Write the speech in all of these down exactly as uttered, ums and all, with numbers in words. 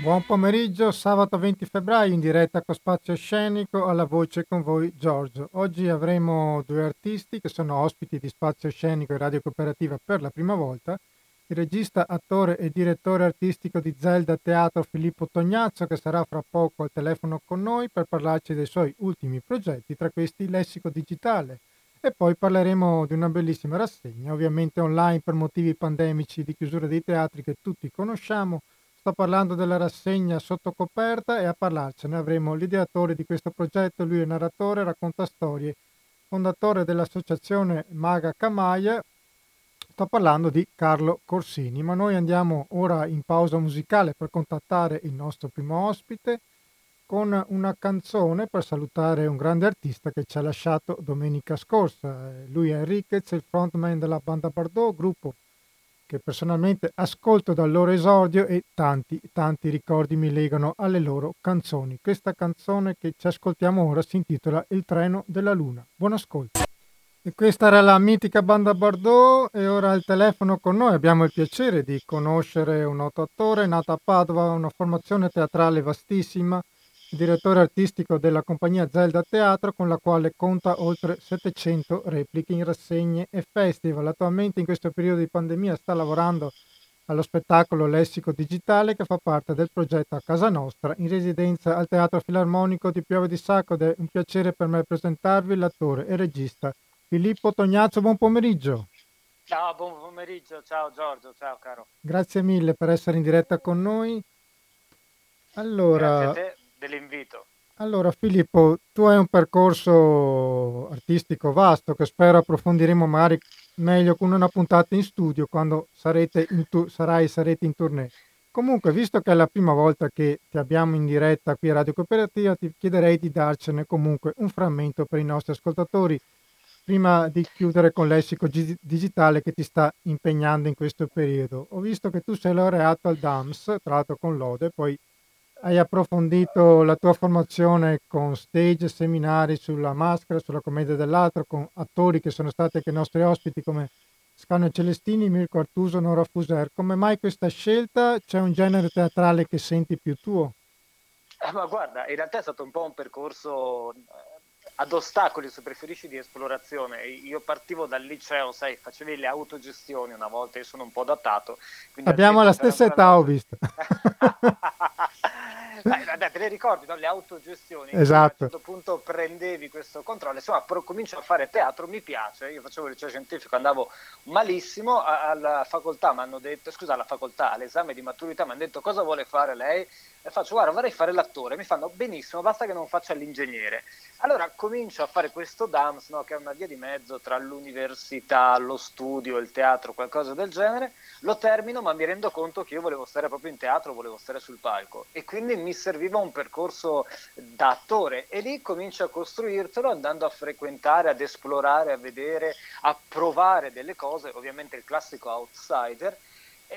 Buon pomeriggio, sabato venti febbraio in diretta con Spazio Scenico, alla voce con voi Giorgio. Oggi avremo due artisti che sono ospiti di Spazio Scenico e Radio Cooperativa per la prima volta, il regista, attore e direttore artistico di Zelda Teatro Filippo Tognazzo, che sarà fra poco al telefono con noi per parlarci dei suoi ultimi progetti, tra questi Lessico Digitale, e poi parleremo di una bellissima rassegna, ovviamente online per motivi pandemici di chiusura dei teatri che tutti conosciamo. Sto parlando della rassegna Sottocoperta e a parlarcene avremo l'ideatore di questo progetto, lui è narratore, racconta storie, fondatore dell'associazione Maga Camaia, sto parlando di Carlo Corsini. Ma noi andiamo ora in pausa musicale per contattare il nostro primo ospite con una canzone per salutare un grande artista che ci ha lasciato domenica scorsa. Lui è Enriquez, il frontman della Bandabardò, gruppo che personalmente ascolto dal loro esordio e tanti, tanti ricordi mi legano alle loro canzoni. Questa canzone che ci ascoltiamo ora si intitola Il treno della luna. Buon ascolto. E questa era la mitica Bandabardò e ora al telefono con noi abbiamo il piacere di conoscere un noto attore nato a Padova, una formazione teatrale vastissima, direttore artistico della compagnia Zelda Teatro, con la quale conta oltre settecento repliche in rassegne e festival. Attualmente in questo periodo di pandemia sta lavorando allo spettacolo Lessico Digitale, che fa parte del progetto A Casa Nostra, in residenza al Teatro Filarmonico di Piove di Sacco, ed è un piacere per me presentarvi l'attore e regista Filippo Tognazzo. Buon pomeriggio. Ciao, buon pomeriggio. Ciao Giorgio, ciao caro. Grazie mille per essere in diretta con noi. Allora, grazie a te dell'invito. Allora Filippo, tu hai un percorso artistico vasto che spero approfondiremo magari meglio con una puntata in studio quando sarete in tu- sarai sarete in tournée. Comunque, visto che è la prima volta che ti abbiamo in diretta qui a Radio Cooperativa, ti chiederei di darcene comunque un frammento per i nostri ascoltatori prima di chiudere con Lessico gi- digitale che ti sta impegnando in questo periodo. Ho visto che tu sei laureato al D A M S, tra l'altro con lode, poi hai approfondito la tua formazione con stage, seminari sulla maschera, sulla commedia dell'altro, con attori che sono stati anche nostri ospiti come Scano Celestini, Mirko Artuso, Nora Fuser. Come mai questa scelta? C'è un genere teatrale che senti più tuo? Eh, ma guarda, in realtà è stato un po' un percorso ad ostacoli, se preferisci, di esplorazione. Io partivo dal liceo, sai, facevi le autogestioni una volta, io sono un po' datato. Abbiamo la stessa età, ho visto. Dai, dai, te le ricordi, no? Le autogestioni? Esatto. A un certo punto prendevi questo controllo, insomma pro, comincio a fare teatro, mi piace, io facevo il liceo scientifico, andavo malissimo, alla facoltà mi hanno detto, scusa, alla facoltà, all'esame di maturità mi hanno detto cosa vuole fare lei? E faccio, guarda, vorrei fare l'attore, mi fanno benissimo, basta che non faccia l'ingegnere. Allora comincio a fare questo D A M S, no? Che è una via di mezzo tra l'università, lo studio, il teatro, qualcosa del genere, lo termino ma mi rendo conto che io volevo stare proprio in teatro, volevo stare sul palco e quindi mi serviva un percorso da attore e lì comincio a costruirtelo andando a frequentare, ad esplorare, a vedere, a provare delle cose, ovviamente il classico outsider.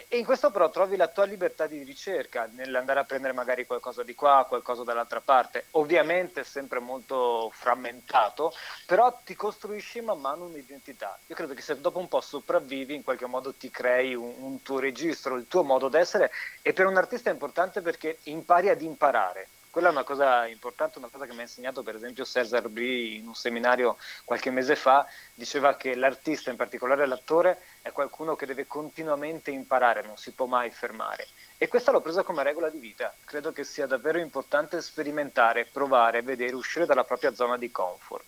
E in questo però trovi la tua libertà di ricerca nell'andare a prendere magari qualcosa di qua, qualcosa dall'altra parte, ovviamente sempre molto frammentato, però ti costruisci man mano un'identità. Io credo che se dopo un po' sopravvivi, in qualche modo ti crei un, un tuo registro, il tuo modo d'essere, e per un artista è importante perché impari ad imparare. Quella è una cosa importante, una cosa che mi ha insegnato per esempio Cesar Brì in un seminario qualche mese fa, diceva che l'artista, in particolare l'attore, è qualcuno che deve continuamente imparare, non si può mai fermare. E questa l'ho presa come regola di vita, credo che sia davvero importante sperimentare, provare, vedere, uscire dalla propria zona di comfort.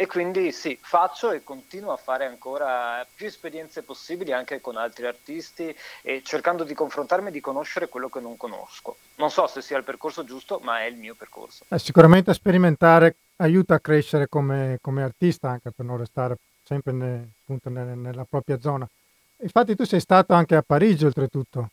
E quindi sì, faccio e continuo a fare ancora più esperienze possibili anche con altri artisti e cercando di confrontarmi e di conoscere quello che non conosco. Non so se sia il percorso giusto, ma è il mio percorso. Eh, sicuramente sperimentare aiuta a crescere come, come artista, anche per non restare sempre ne, appunto, ne, nella propria zona. Infatti tu sei stato anche a Parigi oltretutto.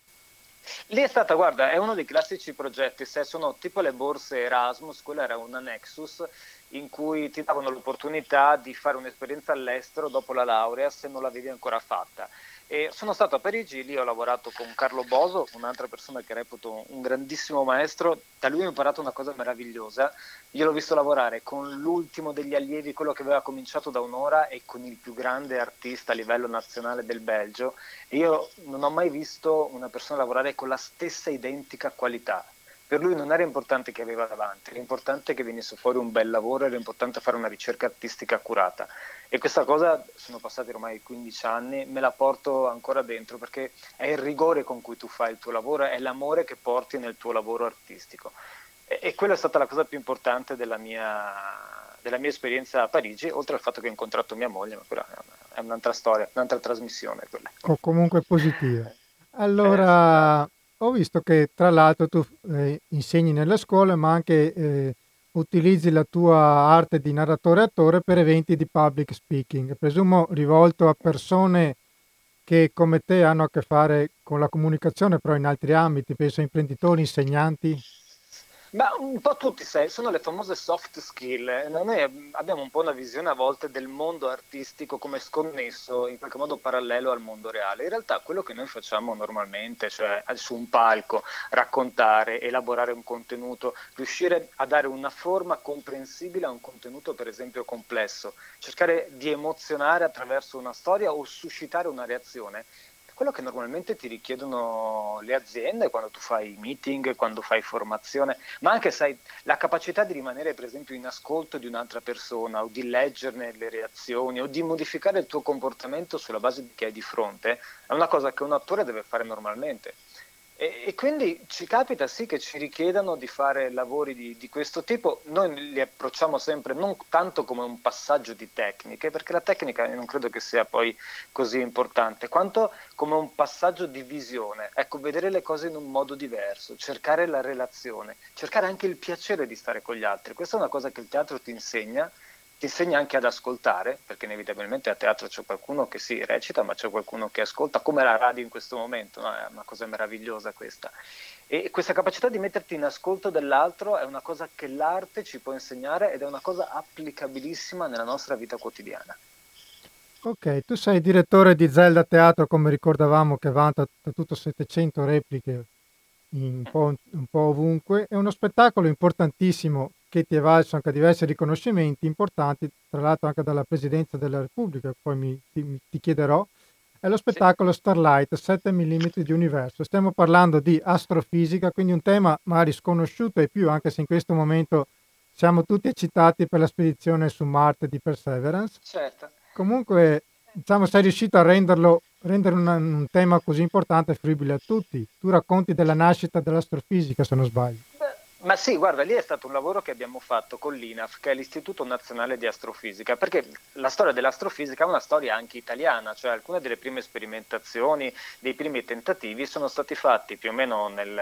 Lì è stata, guarda, è uno dei classici progetti, se sono tipo le borse Erasmus, quella era una Nexus in cui ti davano l'opportunità di fare un'esperienza all'estero dopo la laurea se non l'avevi ancora fatta. E sono stato a Parigi, lì ho lavorato con Carlo Boso, un'altra persona che reputo un grandissimo maestro, da lui ho imparato una cosa meravigliosa, io l'ho visto lavorare con l'ultimo degli allievi, quello che aveva cominciato da un'ora, e con il più grande artista a livello nazionale del Belgio, e io non ho mai visto una persona lavorare con la stessa identica qualità. Per lui non era importante che aveva davanti, l'importante è che venisse fuori un bel lavoro, era importante fare una ricerca artistica accurata. E questa cosa, sono passati ormai quindici anni, me la porto ancora dentro, perché è il rigore con cui tu fai il tuo lavoro, è l'amore che porti nel tuo lavoro artistico. E, e quella è stata la cosa più importante della mia, della mia esperienza a Parigi, oltre al fatto che ho incontrato mia moglie, ma quella è un'altra storia, un'altra trasmissione quella. O comunque positiva. Allora... Eh, Ho visto che tra l'altro tu eh, insegni nella scuola, ma anche eh, utilizzi la tua arte di narratore-attore per eventi di public speaking, presumo rivolto a persone che come te hanno a che fare con la comunicazione, però in altri ambiti, penso a imprenditori, insegnanti. Ma un po' tutti, sai, sono le famose soft skill. Noi abbiamo un po' una visione a volte del mondo artistico come sconnesso, in qualche modo parallelo al mondo reale. In realtà quello che noi facciamo normalmente, cioè su un palco, raccontare, elaborare un contenuto, riuscire a dare una forma comprensibile a un contenuto per esempio complesso, cercare di emozionare attraverso una storia o suscitare una reazione. Quello che normalmente ti richiedono le aziende quando tu fai meeting, quando fai formazione, ma anche, sai, la capacità di rimanere per esempio in ascolto di un'altra persona o di leggerne le reazioni o di modificare il tuo comportamento sulla base di chi hai di fronte, è una cosa che un attore deve fare normalmente. E, e quindi ci capita sì che ci richiedano di fare lavori di, di questo tipo. Noi li approcciamo sempre non tanto come un passaggio di tecniche, perché la tecnica non credo che sia poi così importante, quanto come un passaggio di visione, ecco, vedere le cose in un modo diverso, cercare la relazione, cercare anche il piacere di stare con gli altri. Questa è una cosa che il teatro ti insegna, ti insegna anche ad ascoltare, perché inevitabilmente a teatro c'è qualcuno che si recita, ma c'è qualcuno che ascolta, come la radio in questo momento, no? È una cosa meravigliosa questa. E questa capacità di metterti in ascolto dell'altro è una cosa che l'arte ci può insegnare ed è una cosa applicabilissima nella nostra vita quotidiana. Ok, tu sei direttore di Zelda Teatro, come ricordavamo, che vanta tutto settecento repliche in un po', un po' ovunque. È uno spettacolo importantissimo, che ti è valso anche diversi riconoscimenti importanti, tra l'altro anche dalla Presidenza della Repubblica, poi mi, ti, ti chiederò, è lo spettacolo sì. Starlight, sette millimetri di universo. Stiamo parlando di astrofisica, quindi un tema magari sconosciuto e più, anche se in questo momento siamo tutti eccitati per la spedizione su Marte di Perseverance. Certo. Comunque, diciamo, sei riuscito a renderlo, rendere un, un tema così importante e fruibile a tutti. Tu racconti della nascita dell'astrofisica, se non sbaglio. Ma sì, guarda, lì è stato un lavoro che abbiamo fatto con l'I N A F, che è l'Istituto Nazionale di Astrofisica, perché la storia dell'astrofisica è una storia anche italiana, cioè alcune delle prime sperimentazioni, dei primi tentativi sono stati fatti più o meno nel,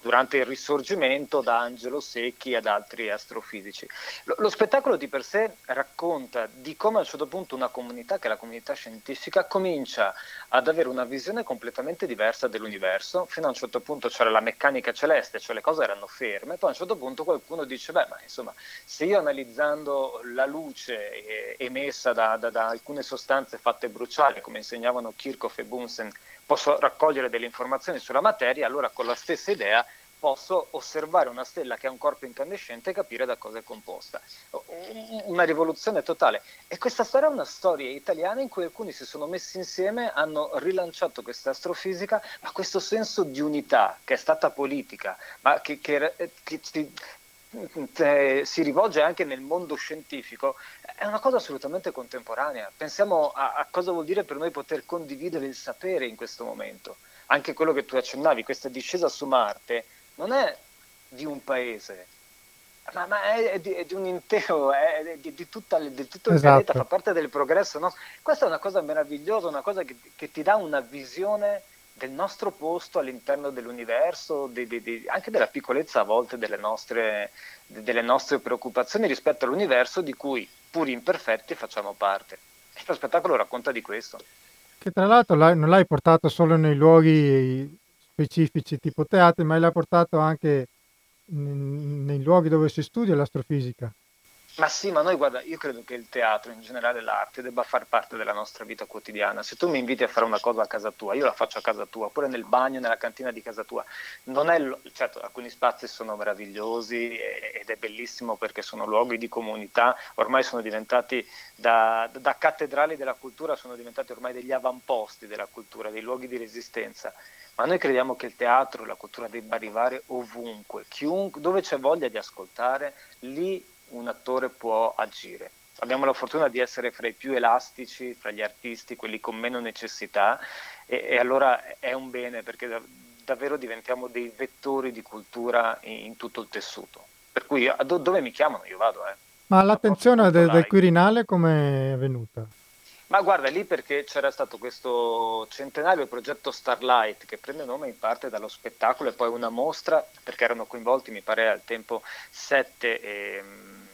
durante il Risorgimento da Angelo Secchi ad altri astrofisici. Lo, lo spettacolo di per sé racconta di come a un certo punto una comunità, che è la comunità scientifica, comincia ad avere una visione completamente diversa dell'universo. Fino a un certo punto c'era la meccanica celeste, cioè le cose erano ferme, poi a un certo punto qualcuno dice, beh, ma insomma, se io analizzando la luce emessa da, da, da alcune sostanze fatte bruciare, come insegnavano Kirchhoff e Bunsen, posso raccogliere delle informazioni sulla materia, allora con la stessa idea posso osservare una stella che ha un corpo incandescente e capire da cosa è composta. Una rivoluzione totale. E questa storia è una storia italiana in cui alcuni si sono messi insieme, hanno rilanciato questa astrofisica, ma questo senso di unità che è stata politica, ma che, che, che ci, eh, si rivolge anche nel mondo scientifico, è una cosa assolutamente contemporanea. Pensiamo a, a cosa vuol dire per noi poter condividere il sapere in questo momento. Anche quello che tu accennavi, questa discesa su Marte, non è di un paese, ma, ma è, di, è di un intero, è di, di, tutta, di tutto il esatto. Pianeta, fa parte del progresso, no? Questa è una cosa meravigliosa, una cosa che, che ti dà una visione del nostro posto all'interno dell'universo, di, di, di, anche della piccolezza a volte delle nostre, delle nostre preoccupazioni rispetto all'universo di cui, pur imperfetti, facciamo parte. E lo spettacolo racconta di questo. Che tra l'altro l'hai, non l'hai portato solo nei luoghi specifici tipo teatri, ma l'ha portato anche nei luoghi dove si studia l'astrofisica. Ma sì, ma noi, guarda, io credo che il teatro, in generale l'arte, debba far parte della nostra vita quotidiana. Se tu mi inviti a fare una cosa a casa tua, io la faccio a casa tua, oppure nel bagno, nella cantina di casa tua. Non è lo... Certo, alcuni spazi sono meravigliosi ed è bellissimo perché sono luoghi di comunità, ormai sono diventati, da, da cattedrali della cultura, sono diventati ormai degli avamposti della cultura, dei luoghi di resistenza. Ma noi crediamo che il teatro, la cultura debba arrivare ovunque, chiunque, dove c'è voglia di ascoltare, lì un attore può agire. Abbiamo la fortuna di essere fra i più elastici, fra gli artisti, quelli con meno necessità, e, e allora è un bene, perché dav- davvero diventiamo dei vettori di cultura in, in tutto il tessuto. Per cui io, do- dove mi chiamano io vado. Eh. Ma l'attenzione de- del Quirinale com'è venuta? Ma guarda, lì perché c'era stato questo centenario, il progetto Starlight, che prende nome in parte dallo spettacolo e poi una mostra, perché erano coinvolti, mi pare, al tempo sette eh,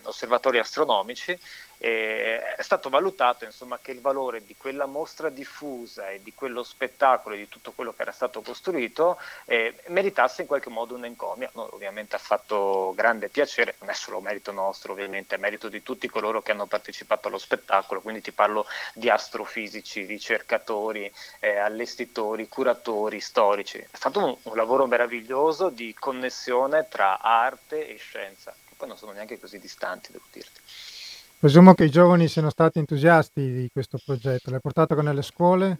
osservatori astronomici. Eh, è stato valutato, insomma, che il valore di quella mostra diffusa e di quello spettacolo e di tutto quello che era stato costruito eh, meritasse in qualche modo un'encomia. No, ovviamente ha fatto grande piacere, non è solo merito nostro, ovviamente è merito di tutti coloro che hanno partecipato allo spettacolo, quindi ti parlo di astrofisici, ricercatori, eh, allestitori, curatori, storici. È stato un, un lavoro meraviglioso di connessione tra arte e scienza, che poi non sono neanche così distanti, devo dirti. Presumo che i giovani siano stati entusiasti di questo progetto, l'hai portato con le scuole?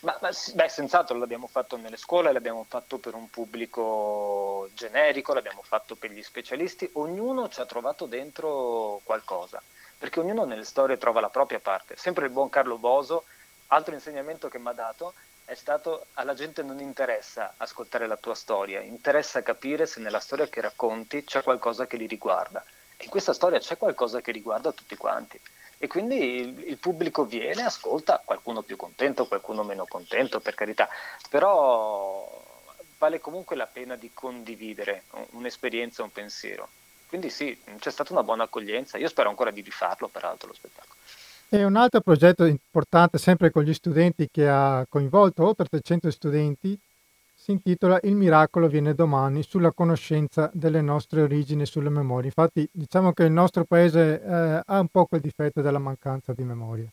Ma, ma beh, senz'altro l'abbiamo fatto nelle scuole, l'abbiamo fatto per un pubblico generico, l'abbiamo fatto per gli specialisti, ognuno ci ha trovato dentro qualcosa, perché ognuno nelle storie trova la propria parte. Sempre il buon Carlo Boso, altro insegnamento che mi ha dato, è stato: alla gente non interessa ascoltare la tua storia, interessa capire se nella storia che racconti c'è qualcosa che li riguarda. In questa storia c'è qualcosa che riguarda tutti quanti, e quindi il, il pubblico viene, ascolta, qualcuno più contento, qualcuno meno contento, per carità, però vale comunque la pena di condividere un'esperienza, un pensiero. Quindi sì, c'è stata una buona accoglienza, io spero ancora di rifarlo, peraltro, lo spettacolo. E un altro progetto importante, sempre con gli studenti, che ha coinvolto oltre trecento studenti, si intitola Il miracolo viene domani, sulla conoscenza delle nostre origini e sulle memorie. Infatti diciamo che il nostro paese eh, ha un po' quel difetto della mancanza di memoria.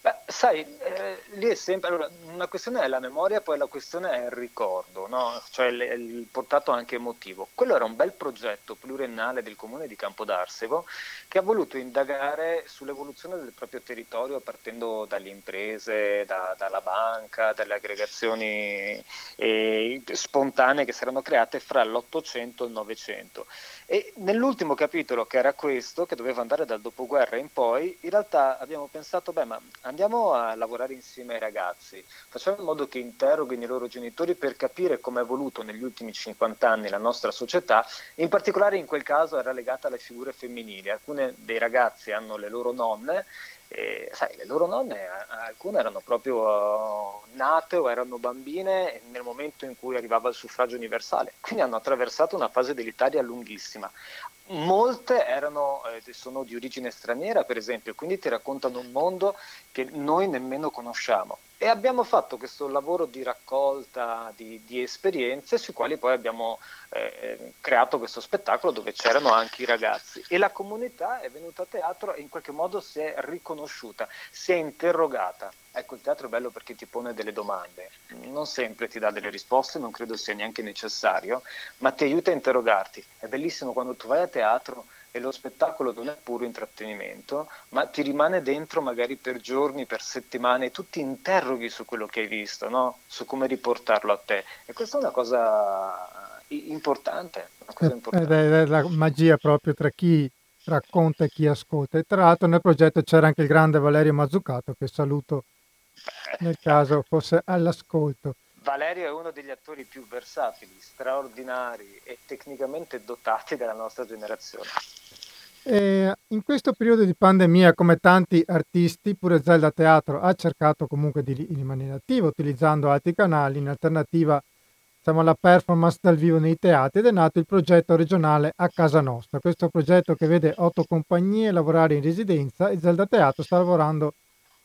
Beh, sai, eh, lì è sempre, allora, una questione è la memoria, poi la questione è il ricordo, no? Cioè il, il portato anche emotivo. Quello era un bel progetto pluriennale del comune di Campodarsego, che ha voluto indagare sull'evoluzione del proprio territorio, partendo dalle imprese, da, dalla banca, dalle aggregazioni eh, spontanee che si erano create fra l'Ottocento e il Novecento. E nell'ultimo capitolo, che era questo, che doveva andare dal dopoguerra in poi, in realtà abbiamo pensato, beh, ma andiamo a lavorare insieme ai ragazzi, facciamo in modo che interroghino i loro genitori per capire come è evoluto negli ultimi cinquanta anni la nostra società, in particolare in quel caso era legata alle figure femminili. Alcune dei ragazzi hanno le loro nonne, e, sai, le loro nonne, alcune erano proprio uh, nate o erano bambine nel momento in cui arrivava il suffragio universale, quindi hanno attraversato una fase dell'Italia lunghissima. Molte erano, eh, sono di origine straniera, per esempio, quindi ti raccontano un mondo che noi nemmeno conosciamo. E abbiamo fatto questo lavoro di raccolta di, di esperienze, sui quali poi abbiamo eh, creato questo spettacolo dove c'erano anche i ragazzi. E la comunità è venuta a teatro e in qualche modo si è riconosciuta, si è interrogata. Ecco, il teatro è bello perché ti pone delle domande, non sempre ti dà delle risposte, non credo sia neanche necessario, ma ti aiuta a interrogarti. È bellissimo quando tu vai a teatro e lo spettacolo non è puro intrattenimento, ma ti rimane dentro magari per giorni, per settimane, e tu ti interroghi su quello che hai visto, no? Su come riportarlo a te. E questa è una cosa importante, una cosa importante. Ed è la magia proprio tra chi racconta e chi ascolta. E tra l'altro nel progetto c'era anche il grande Valerio Mazzucato, che saluto nel caso fosse all'ascolto. Valerio è uno degli attori più versatili, straordinari e tecnicamente dotati della nostra generazione. E in questo periodo di pandemia, come tanti artisti, pure Zelda Teatro ha cercato comunque di rimanere attivo, utilizzando altri canali in alternativa, diciamo, alla performance dal vivo nei teatri, ed è nato il progetto regionale A Casa Nostra. Questo progetto che vede otto compagnie lavorare in residenza, e Zelda Teatro sta lavorando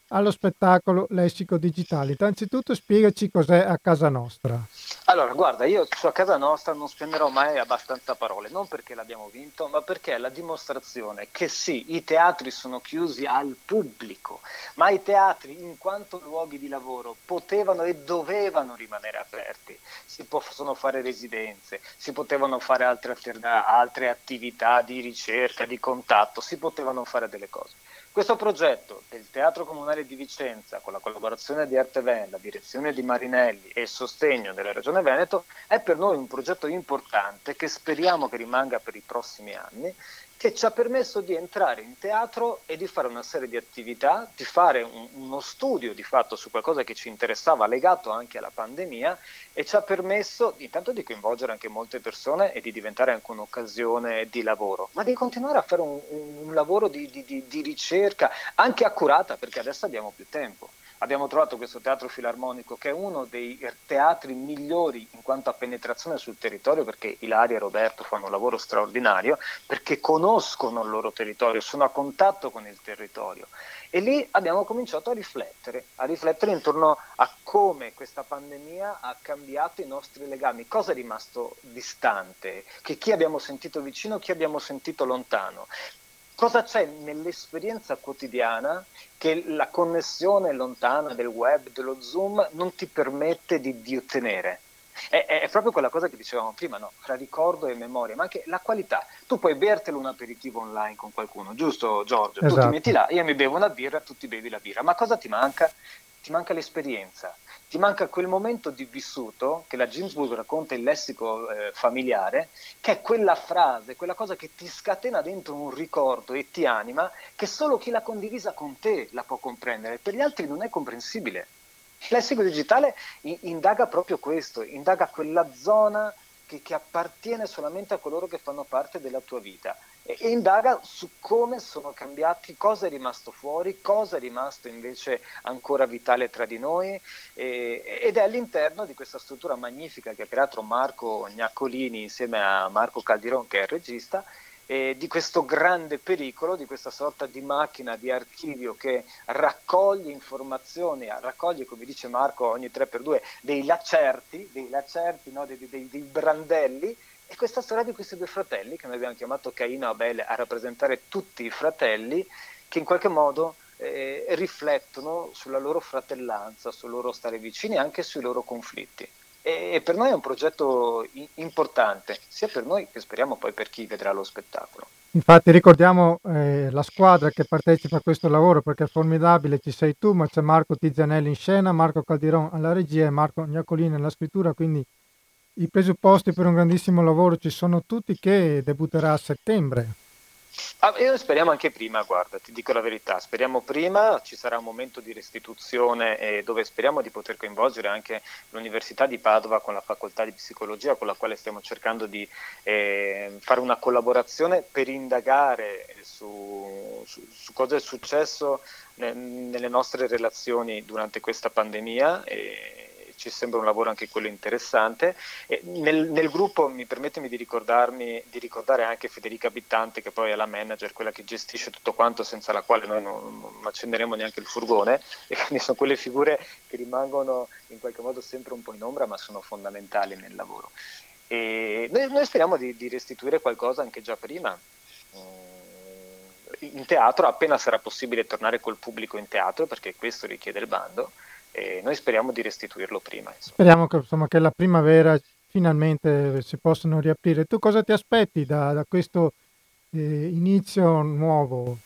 allo spettacolo Lessico Digitale. Innanzitutto spiegaci cos'è A Casa Nostra. Allora, guarda, io su A Casa Nostra non spenderò mai abbastanza parole, non perché l'abbiamo vinto, ma perché è la dimostrazione che sì, i teatri sono chiusi al pubblico, ma i teatri in quanto luoghi di lavoro potevano e dovevano rimanere aperti. Si possono fare residenze, si potevano fare altre, altre attività di ricerca, di contatto, si potevano fare delle cose. Questo progetto del Teatro Comunale di Vicenza, con la collaborazione di Arteven, la direzione di Marinelli e il sostegno della Regione Veneto, è per noi un progetto importante che speriamo che rimanga per i prossimi anni, che ci ha permesso di entrare in teatro e di fare una serie di attività, di fare un, uno studio di fatto su qualcosa che ci interessava legato anche alla pandemia, e ci ha permesso intanto di coinvolgere anche molte persone e di diventare anche un'occasione di lavoro, ma di continuare a fare un, un, un lavoro di, di, di, di ricerca anche accurata, perché adesso abbiamo più tempo. Abbiamo trovato questo Teatro Filarmonico che è uno dei teatri migliori in quanto a penetrazione sul territorio, perché Ilaria e Roberto fanno un lavoro straordinario, perché conoscono il loro territorio, sono a contatto con il territorio. E lì abbiamo cominciato a riflettere, a riflettere intorno a come questa pandemia ha cambiato i nostri legami, cosa è rimasto distante, che chi abbiamo sentito vicino, chi abbiamo sentito lontano. Cosa c'è nell'esperienza quotidiana che la connessione lontana del web, dello Zoom, non ti permette di, di ottenere? È, è proprio quella cosa che dicevamo prima, no? Tra ricordo e memoria, ma anche la qualità. Tu puoi bertelo un aperitivo online con qualcuno, giusto Giorgio? Esatto. Tu ti metti là, io mi bevo una birra, tu ti bevi la birra, ma cosa ti manca? Ti manca l'esperienza, ti manca quel momento di vissuto che la Ginsburg racconta in Lessico eh, familiare, che è quella frase, quella cosa che ti scatena dentro un ricordo e ti anima, che solo chi l'ha condivisa con te la può comprendere, per gli altri non è comprensibile. Lessico Digitale indaga proprio questo, indaga quella zona che, che appartiene solamente a coloro che fanno parte della tua vita, e indaga su come sono cambiati, cosa è rimasto fuori, cosa è rimasto invece ancora vitale tra di noi, e, ed è all'interno di questa struttura magnifica che ha creato Marco Gnaccolini insieme a Marco Caldiron, che è il regista, e di questo grande pericolo, di questa sorta di macchina di archivio che raccoglie informazioni, raccoglie, come dice Marco, ogni tre per due dei lacerti, dei lacerti, no? dei, dei, dei brandelli. E questa storia di questi due fratelli, che noi abbiamo chiamato Caino e Abele a rappresentare tutti i fratelli, che in qualche modo eh, riflettono sulla loro fratellanza, sul loro stare vicini e anche sui loro conflitti. E, e per noi è un progetto i- importante, sia per noi che speriamo poi per chi vedrà lo spettacolo. Infatti ricordiamo eh, la squadra che partecipa a questo lavoro, perché è formidabile, ci sei tu, ma c'è Marco Tizianelli in scena, Marco Caldiron alla regia e Marco Gnaccolini alla scrittura, quindi i presupposti per un grandissimo lavoro ci sono tutti, che debutterà a settembre. Ah, io speriamo anche prima, guarda, ti dico la verità, speriamo prima, ci sarà un momento di restituzione eh, dove speriamo di poter coinvolgere anche l'Università di Padova con la facoltà di psicologia, con la quale stiamo cercando di eh, fare una collaborazione per indagare su, su, su cosa è successo ne, nelle nostre relazioni durante questa pandemia. E ci sembra un lavoro anche quello interessante. E nel, nel gruppo mi permettimi di ricordarmi di ricordare anche Federica Bittante, che poi è la manager, quella che gestisce tutto quanto, senza la quale noi non, non accenderemo neanche il furgone, e quindi sono quelle figure che rimangono in qualche modo sempre un po' in ombra, ma sono fondamentali nel lavoro. E noi, noi speriamo di, di restituire qualcosa anche già prima in teatro, appena sarà possibile tornare col pubblico in teatro, perché questo richiede il bando. E noi speriamo di restituirlo prima. Insomma. Speriamo che, insomma, che la primavera finalmente si possano riaprire. Tu cosa ti aspetti da, da questo eh, inizio nuovo?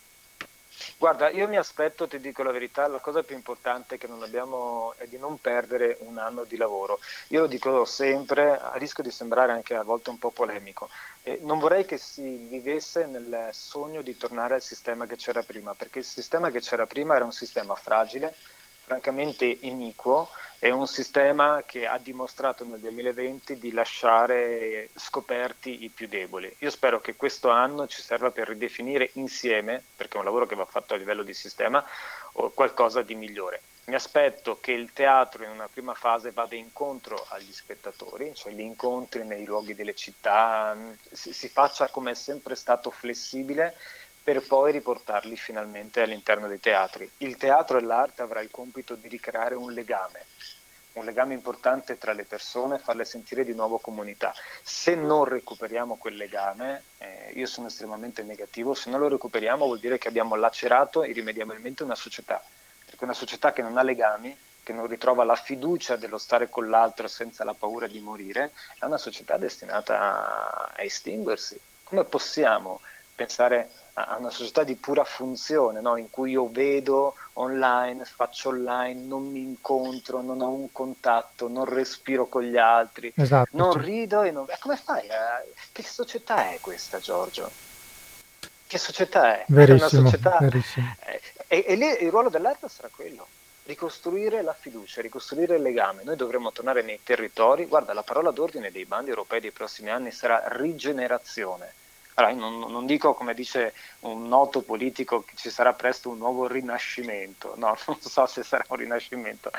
Guarda, io mi aspetto, ti dico la verità, la cosa più importante è che non abbiamo, è di non perdere un anno di lavoro. Io lo dico sempre, a rischio di sembrare anche a volte un po' polemico, eh, non vorrei che si vivesse nel sogno di tornare al sistema che c'era prima, perché il sistema che c'era prima era un sistema fragile, francamente iniquo, è un sistema che ha dimostrato nel duemilaventi di lasciare scoperti i più deboli. Io spero che questo anno ci serva per ridefinire insieme, perché è un lavoro che va fatto a livello di sistema, qualcosa di migliore. Mi aspetto che il teatro in una prima fase vada incontro agli spettatori, cioè gli incontri nei luoghi delle città, si faccia come è sempre stato flessibile, per poi riportarli finalmente all'interno dei teatri. Il teatro e l'arte avrà il compito di ricreare un legame, un legame importante tra le persone, farle sentire di nuovo comunità. Se non recuperiamo quel legame, eh, io sono estremamente negativo, se non lo recuperiamo vuol dire che abbiamo lacerato irrimediabilmente una società, perché una società che non ha legami, che non ritrova la fiducia dello stare con l'altro senza la paura di morire, è una società destinata a estinguersi. Come possiamo pensare a una società di pura funzione, no? In cui io vedo online, faccio online, non mi incontro, non ho un contatto, non respiro con gli altri, esatto, non cioè... rido e non... Come fai? A... Che società è questa, Giorgio? Che società è? Verissimo, è una società... verissimo. E, e lì il ruolo dell'arte sarà quello. Ricostruire la fiducia, ricostruire il legame. Noi dovremmo tornare nei territori. Guarda, la parola d'ordine dei bandi europei dei prossimi anni sarà rigenerazione. Allora, io non, non dico, come dice un noto politico, che ci sarà presto un nuovo rinascimento. No, non so se sarà un rinascimento,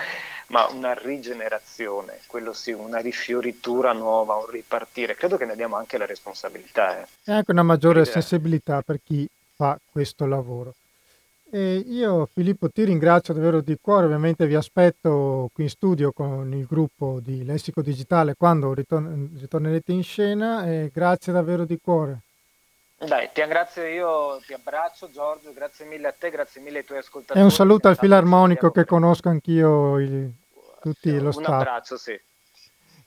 ma una rigenerazione, quello sì, una rifioritura nuova, un ripartire. Credo che ne abbiamo anche la responsabilità. Eh. E anche una maggiore Quindi, sensibilità per chi fa questo lavoro. E io, Filippo, ti ringrazio davvero di cuore. Ovviamente vi aspetto qui in studio con il gruppo di Lessico Digitale quando ritorn- ritornerete in scena, e grazie davvero di cuore. Dai, ti ringrazio io, ti abbraccio Giorgio, grazie mille a te, grazie mille ai tuoi ascoltatori. E un saluto al Filarmonico che conosco anch'io, il, tutti lo staff. Un abbraccio, sì.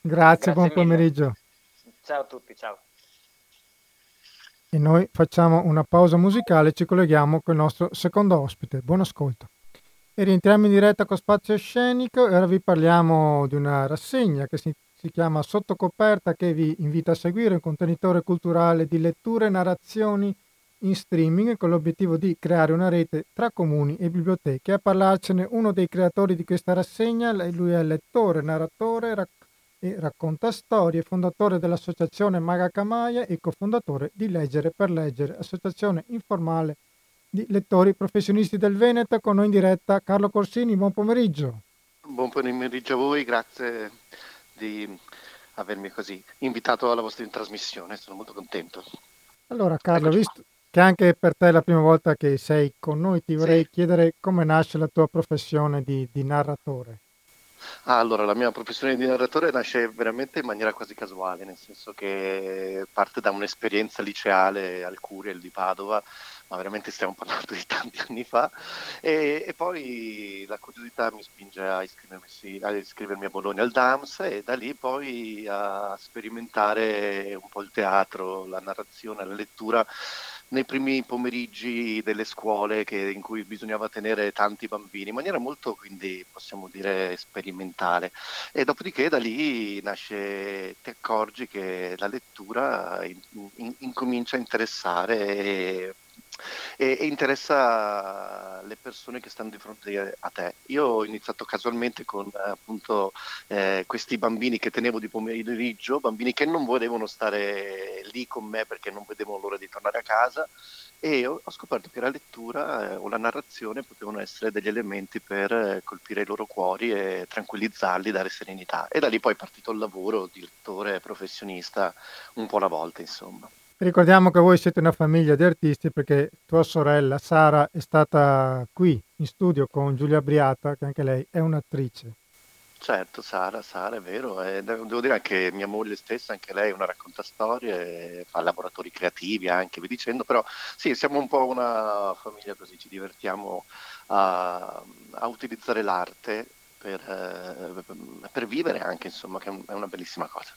Grazie, grazie buon mille. pomeriggio. Ciao a tutti, ciao. E noi facciamo una pausa musicale e ci colleghiamo col nostro secondo ospite. Buon ascolto. E rientriamo in diretta con Spazio Scenico, e ora vi parliamo di una rassegna che si, si chiama Sottocoperta, che vi invita a seguire, un contenitore culturale di letture e narrazioni in streaming con l'obiettivo di creare una rete tra comuni e biblioteche. A parlarcene uno dei creatori di questa rassegna, lui è lettore, narratore, raccontatore, e racconta storie, fondatore dell'associazione Maga Camaia e cofondatore di Leggere per Leggere, associazione informale di lettori professionisti del Veneto. Con noi in diretta Carlo Corsini, buon pomeriggio. Buon pomeriggio a voi, grazie di avermi così invitato alla vostra trasmissione, sono molto contento. Allora Carlo, visto che anche per te è la prima volta che sei con noi, ti vorrei sì. chiedere come nasce la tua professione di, di narratore. Ah, allora, la mia professione di narratore nasce veramente in maniera quasi casuale, nel senso che parte da un'esperienza liceale al Curiel di Padova, ma veramente stiamo parlando di tanti anni fa, e, e poi la curiosità mi spinge a iscrivermi, a iscrivermi a Bologna al D A M S, e da lì poi a sperimentare un po' il teatro, la narrazione, la lettura, nei primi pomeriggi delle scuole che, in cui bisognava tenere tanti bambini, in maniera molto, quindi, possiamo dire, sperimentale. E dopodiché da lì nasce, ti accorgi che la lettura in, in, incomincia a interessare e, e, e interessa le persone che stanno di fronte a te. Io ho iniziato casualmente con appunto eh, questi bambini che tenevo di pomeriggio, bambini che non volevano stare lì con me perché non vedevo l'ora di tornare a casa, e ho, ho scoperto che la lettura eh, o la narrazione potevano essere degli elementi per eh, colpire i loro cuori e tranquillizzarli, dare serenità. E da lì poi è partito il lavoro di lettore professionista un po' alla volta, insomma. Ricordiamo che voi siete una famiglia di artisti, perché tua sorella Sara è stata qui in studio con Giulia Briata, che anche lei è un'attrice. Certo, Sara, Sara è vero, e devo dire anche mia moglie stessa, anche lei è una raccontastorie, fa laboratori creativi anche, vi dicendo, però sì, siamo un po' una famiglia così, ci divertiamo a, a utilizzare l'arte per, per vivere anche, insomma, che è una bellissima cosa.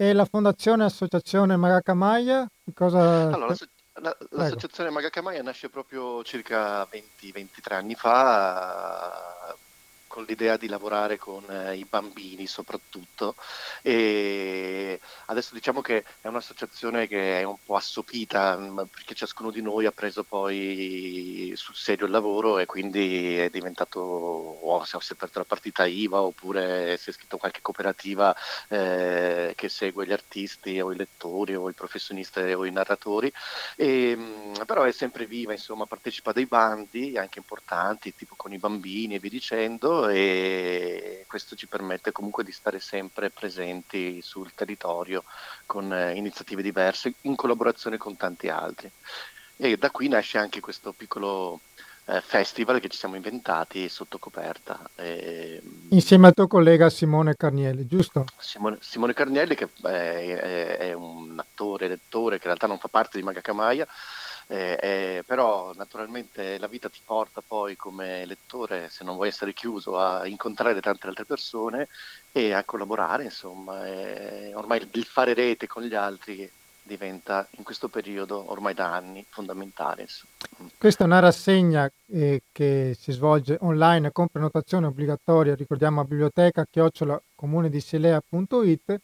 E la fondazione Associazione Maga Camaia? Cosa... Allora, la, l'associazione Maga Camaia nasce proprio circa venti ventitré anni fa, con l'idea di lavorare con eh, i bambini soprattutto, e adesso diciamo che è un'associazione che è un po' assopita, mh, perché ciascuno di noi ha preso poi sul serio il lavoro, e quindi è diventato, oh, se è aperta la partita I V A oppure si è iscritto qualche cooperativa eh, che segue gli artisti o i lettori o i professionisti o i narratori, e, mh, però è sempre viva, insomma, partecipa a dei bandi anche importanti, tipo con i bambini e vi dicendo, e questo ci permette comunque di stare sempre presenti sul territorio con iniziative diverse in collaborazione con tanti altri, e da qui nasce anche questo piccolo eh, festival che ci siamo inventati sotto coperta. E, insieme al tuo collega Simone Carnielli, giusto? Simone, Simone Carnielli, che è, è, è un attore, lettore, che in realtà non fa parte di Maga Camaia, eh, eh, però naturalmente la vita ti porta poi come lettore, se non vuoi essere chiuso, a incontrare tante altre persone e a collaborare, insomma. Eh, ormai il fare rete con gli altri diventa in questo periodo, ormai da anni, fondamentale. Insomma. Questa è una rassegna eh, che si svolge online con prenotazione obbligatoria, ricordiamo a biblioteca chiocciola comunedisilea.it,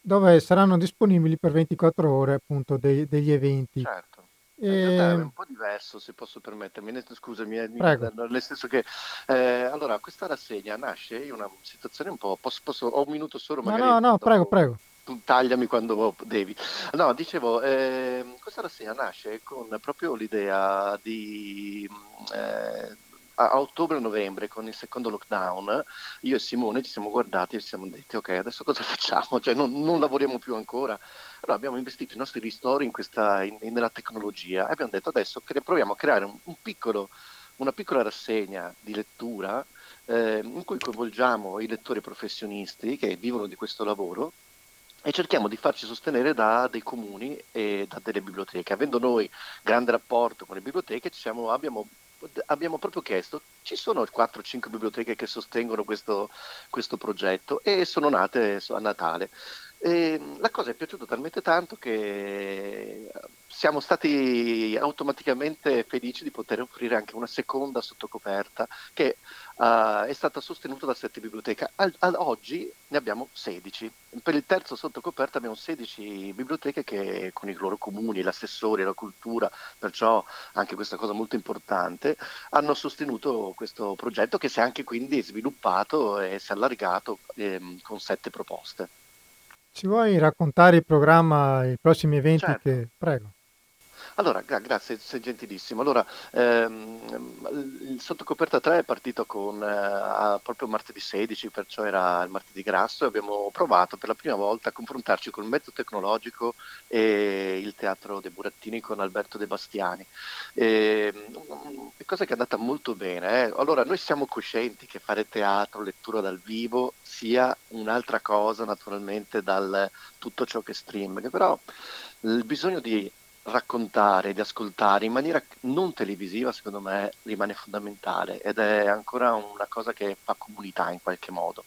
dove saranno disponibili per ventiquattro ore appunto dei, degli eventi. Certo. E... è un po' diverso, se posso permettermi, scusami, nel senso che eh, allora questa rassegna nasce in una situazione un po', posso, posso, ho un minuto solo magari. No, no, no, dopo... prego, prego. Tu tagliami quando devi. No, dicevo, eh, questa rassegna nasce con proprio l'idea di eh, a ottobre-novembre, con il secondo lockdown, io e Simone ci siamo guardati e ci siamo detti, ok, adesso cosa facciamo? Cioè non, non lavoriamo più ancora. Allora abbiamo investito i nostri ristori in questa, in, nella tecnologia, e abbiamo detto adesso cre- proviamo a creare un, un piccolo, una piccola rassegna di lettura eh, in cui coinvolgiamo i lettori professionisti che vivono di questo lavoro, e cerchiamo di farci sostenere da dei comuni e da delle biblioteche. Avendo noi grande rapporto con le biblioteche, diciamo, abbiamo, abbiamo proprio chiesto, ci sono quattro o cinque biblioteche che sostengono questo, questo progetto, e sono nate a Natale. E la cosa è piaciuta talmente tanto che siamo stati automaticamente felici di poter offrire anche una seconda sottocoperta, che uh, è stata sostenuta da sette biblioteche. Al, ad oggi ne abbiamo sedici. Per il terzo sottocoperta abbiamo sedici biblioteche che, con i loro comuni, l'assessore, la cultura, perciò anche questa cosa molto importante, hanno sostenuto questo progetto, che si è anche quindi sviluppato e si è allargato ehm, con sette proposte. Ci vuoi raccontare il programma, i prossimi eventi? Certo. Che... Prego. Allora, gra- grazie, sei gentilissimo. Allora, ehm, il Sottocoperta tre è partito con eh, proprio martedì sedici, perciò era il martedì grasso, e abbiamo provato per la prima volta a confrontarci col mezzo tecnologico e il teatro dei burattini con Alberto De Bastiani. E, cosa che è andata molto bene. Eh. Allora, noi siamo coscienti che fare teatro, lettura dal vivo, sia un'altra cosa naturalmente dal tutto ciò che streaming, però il bisogno di raccontare, di ascoltare in maniera non televisiva, secondo me rimane fondamentale, ed è ancora una cosa che fa comunità in qualche modo.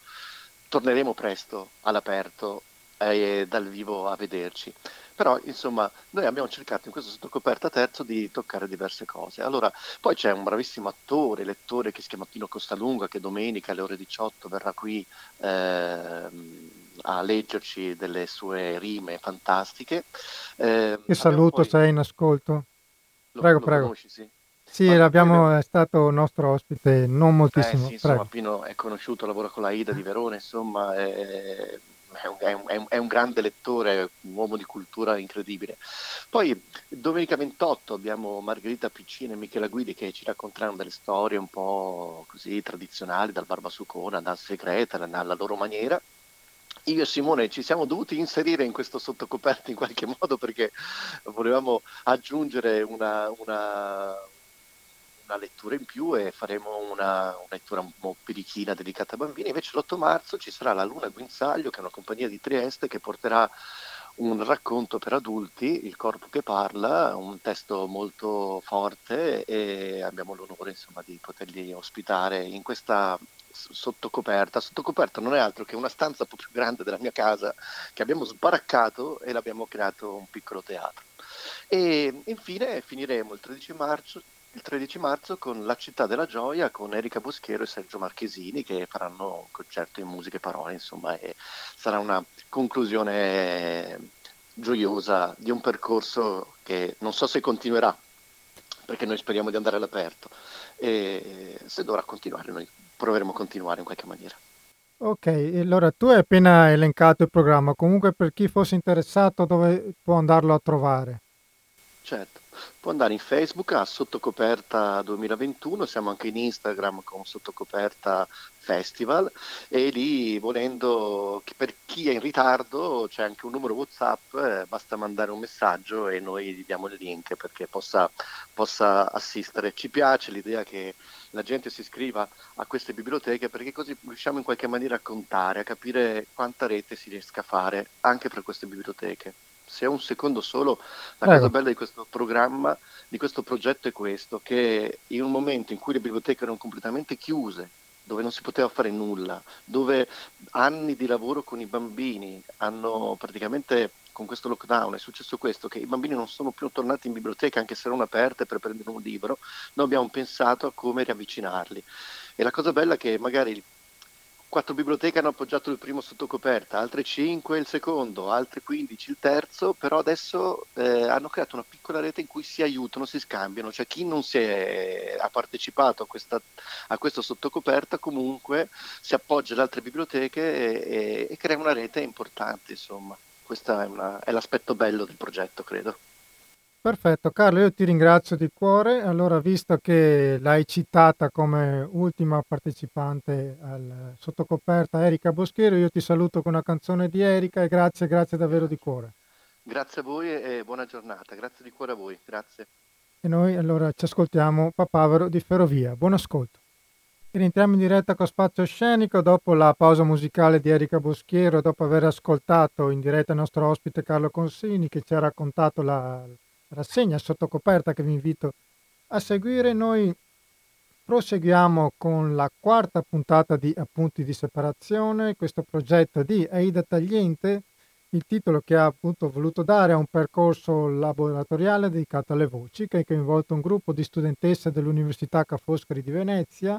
Torneremo presto all'aperto e dal vivo a vederci, però insomma noi abbiamo cercato in questo Sottocoperta terzo di toccare diverse cose. Allora, poi c'è un bravissimo attore, lettore, che si chiama Pino Costalunga, che domenica alle ore diciotto verrà qui ehm, a leggerci delle sue rime fantastiche. Eh, che saluto, poi... sei in ascolto? Lo, prego, lo prego. Conosci, sì, sì, l'abbiamo, è stato nostro ospite, non moltissimo. Eh, sì, insomma, Pino è conosciuto, lavora con la Ida di Verona, insomma, è, è, un, è, un, è un grande lettore, un uomo di cultura incredibile. Poi domenica ventotto abbiamo Margherita Piccini e Michela Guidi che ci racconteranno delle storie un po' così tradizionali, dal Barbasucona, dal Segreta, alla loro maniera. Io e Simone ci siamo dovuti inserire in questo sottocoperta in qualche modo, perché volevamo aggiungere una, una, una lettura in più, e faremo una, una lettura un po' pirichina dedicata ai bambini. Invece l'otto marzo ci sarà la Luna Guinzaglio, che è una compagnia di Trieste, che porterà un racconto per adulti, Il corpo che parla, un testo molto forte, e abbiamo l'onore, insomma, di poterli ospitare in questa... Sottocoperta. Sottocoperta non è altro che una stanza un po' più grande della mia casa, che abbiamo sbaraccato e l'abbiamo creato un piccolo teatro. E infine finiremo il tredici marzo, il tredici marzo con La città della gioia, con Erika Boschiero e Sergio Marchesini, che faranno un concerto in musica e parole, insomma, e sarà una conclusione gioiosa di un percorso che non so se continuerà, perché noi speriamo di andare all'aperto, e se dovrà continuare noi proveremo a continuare in qualche maniera. Ok, allora tu hai appena elencato il programma, comunque per chi fosse interessato dove può andarlo a trovare? Certo, può andare in Facebook a Sottocoperta duemilaventuno, siamo anche in Instagram con Sottocoperta Festival, e lì, volendo, per chi è in ritardo c'è anche un numero WhatsApp, eh, basta mandare un messaggio e noi gli diamo il link perché possa, possa assistere. Ci piace l'idea che la gente si iscriva a queste biblioteche perché così riusciamo in qualche maniera a contare, a capire quanta rete si riesca a fare anche per queste biblioteche. Se ho un secondo solo, la Prego. cosa bella di questo programma, di questo progetto è questo, che in un momento in cui le biblioteche erano completamente chiuse, dove non si poteva fare nulla, dove anni di lavoro con i bambini hanno praticamente, con questo lockdown è successo questo, che i bambini non sono più tornati in biblioteca anche se erano aperte per prendere un libro, noi abbiamo pensato a come riavvicinarli. E la cosa bella è che magari quattro biblioteche hanno appoggiato il primo Sottocoperta, altre cinque il secondo, altre quindici il terzo, però adesso eh, hanno creato una piccola rete in cui si aiutano, si scambiano, cioè chi non si è, ha partecipato a, questa, a questo Sottocoperta comunque si appoggia ad altre biblioteche e, e, e crea una rete importante, insomma. Questo è, una, è l'aspetto bello del progetto, credo. Perfetto, Carlo, io ti ringrazio di cuore. Allora, visto che l'hai citata come ultima partecipante al Sottocoperta Erika Boschiero, io ti saluto con una canzone di Erika e grazie, grazie davvero di cuore. Grazie a voi e buona giornata, grazie di cuore a voi, grazie. E noi allora ci ascoltiamo Papavero di Ferrovia, buon ascolto. Rientriamo in diretta con Spazio Scenico dopo la pausa musicale di Erika Boschiero, dopo aver ascoltato in diretta il nostro ospite Carlo Corsini che ci ha raccontato la rassegna Sottocoperta che vi invito a seguire. Noi proseguiamo con la quarta puntata di Appunti di Separazione, questo progetto di Aida Tagliente, il titolo che ha appunto voluto dare a un percorso laboratoriale dedicato alle voci che ha coinvolto un gruppo di studentesse dell'Università Ca' Foscari di Venezia,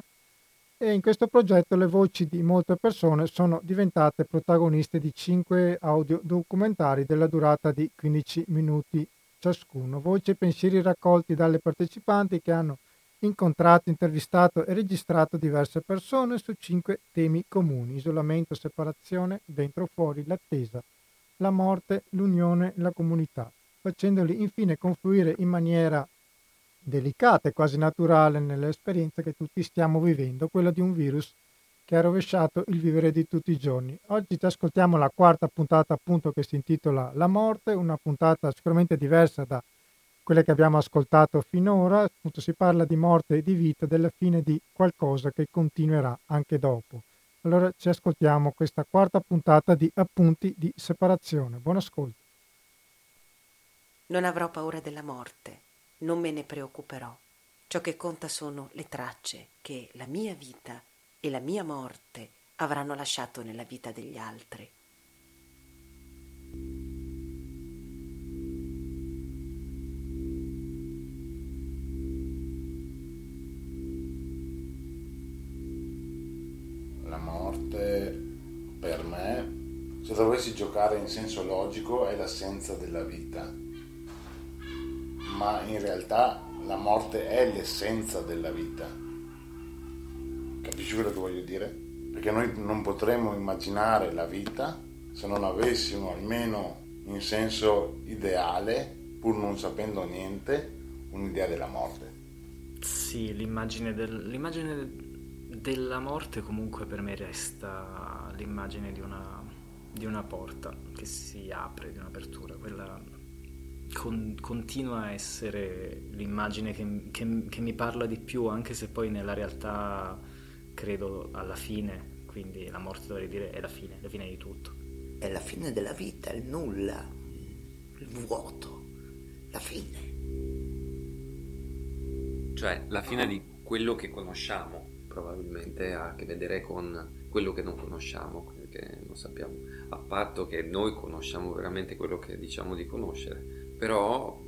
e in questo progetto le voci di molte persone sono diventate protagoniste di cinque audio documentari della durata di quindici minuti ciascuno, voci e pensieri raccolti dalle partecipanti che hanno incontrato, intervistato e registrato diverse persone su cinque temi comuni: isolamento, separazione, dentro o fuori, l'attesa, la morte, l'unione, la comunità, facendoli infine confluire in maniera delicata e quasi naturale nell'esperienza che tutti stiamo vivendo, quella di un virus che ha rovesciato il vivere di tutti i giorni. Oggi ci ascoltiamo la quarta puntata, appunto, che si intitola La morte, una puntata sicuramente diversa da quelle che abbiamo ascoltato finora, appunto si parla di morte e di vita, della fine di qualcosa che continuerà anche dopo. Allora ci ascoltiamo questa quarta puntata di Appunti di Separazione. Buon ascolto. Non avrò paura della morte, non me ne preoccuperò. Ciò che conta sono le tracce che la mia vita e la mia morte avranno lasciato nella vita degli altri. La morte per me, se dovessi giocare in senso logico, è l'assenza della vita, ma in realtà la morte è l'essenza della vita. Capisci quello che voglio dire? Perché noi non potremmo immaginare la vita se non avessimo, almeno in senso ideale, pur non sapendo niente, un'idea della morte. Sì, l'immagine, del, l'immagine della morte comunque per me resta l'immagine di una, di una porta che si apre, di un'apertura. Quella con, continua a essere l'immagine che, che, che mi parla di più, anche se poi nella realtà credo alla fine, quindi la morte dovrei dire è la fine, la fine di tutto. È la fine della vita, il nulla, il vuoto, la fine. Cioè la fine di quello che conosciamo, probabilmente ha a che vedere con quello che non conosciamo, quello che non sappiamo, a patto che noi conosciamo veramente quello che diciamo di conoscere. Però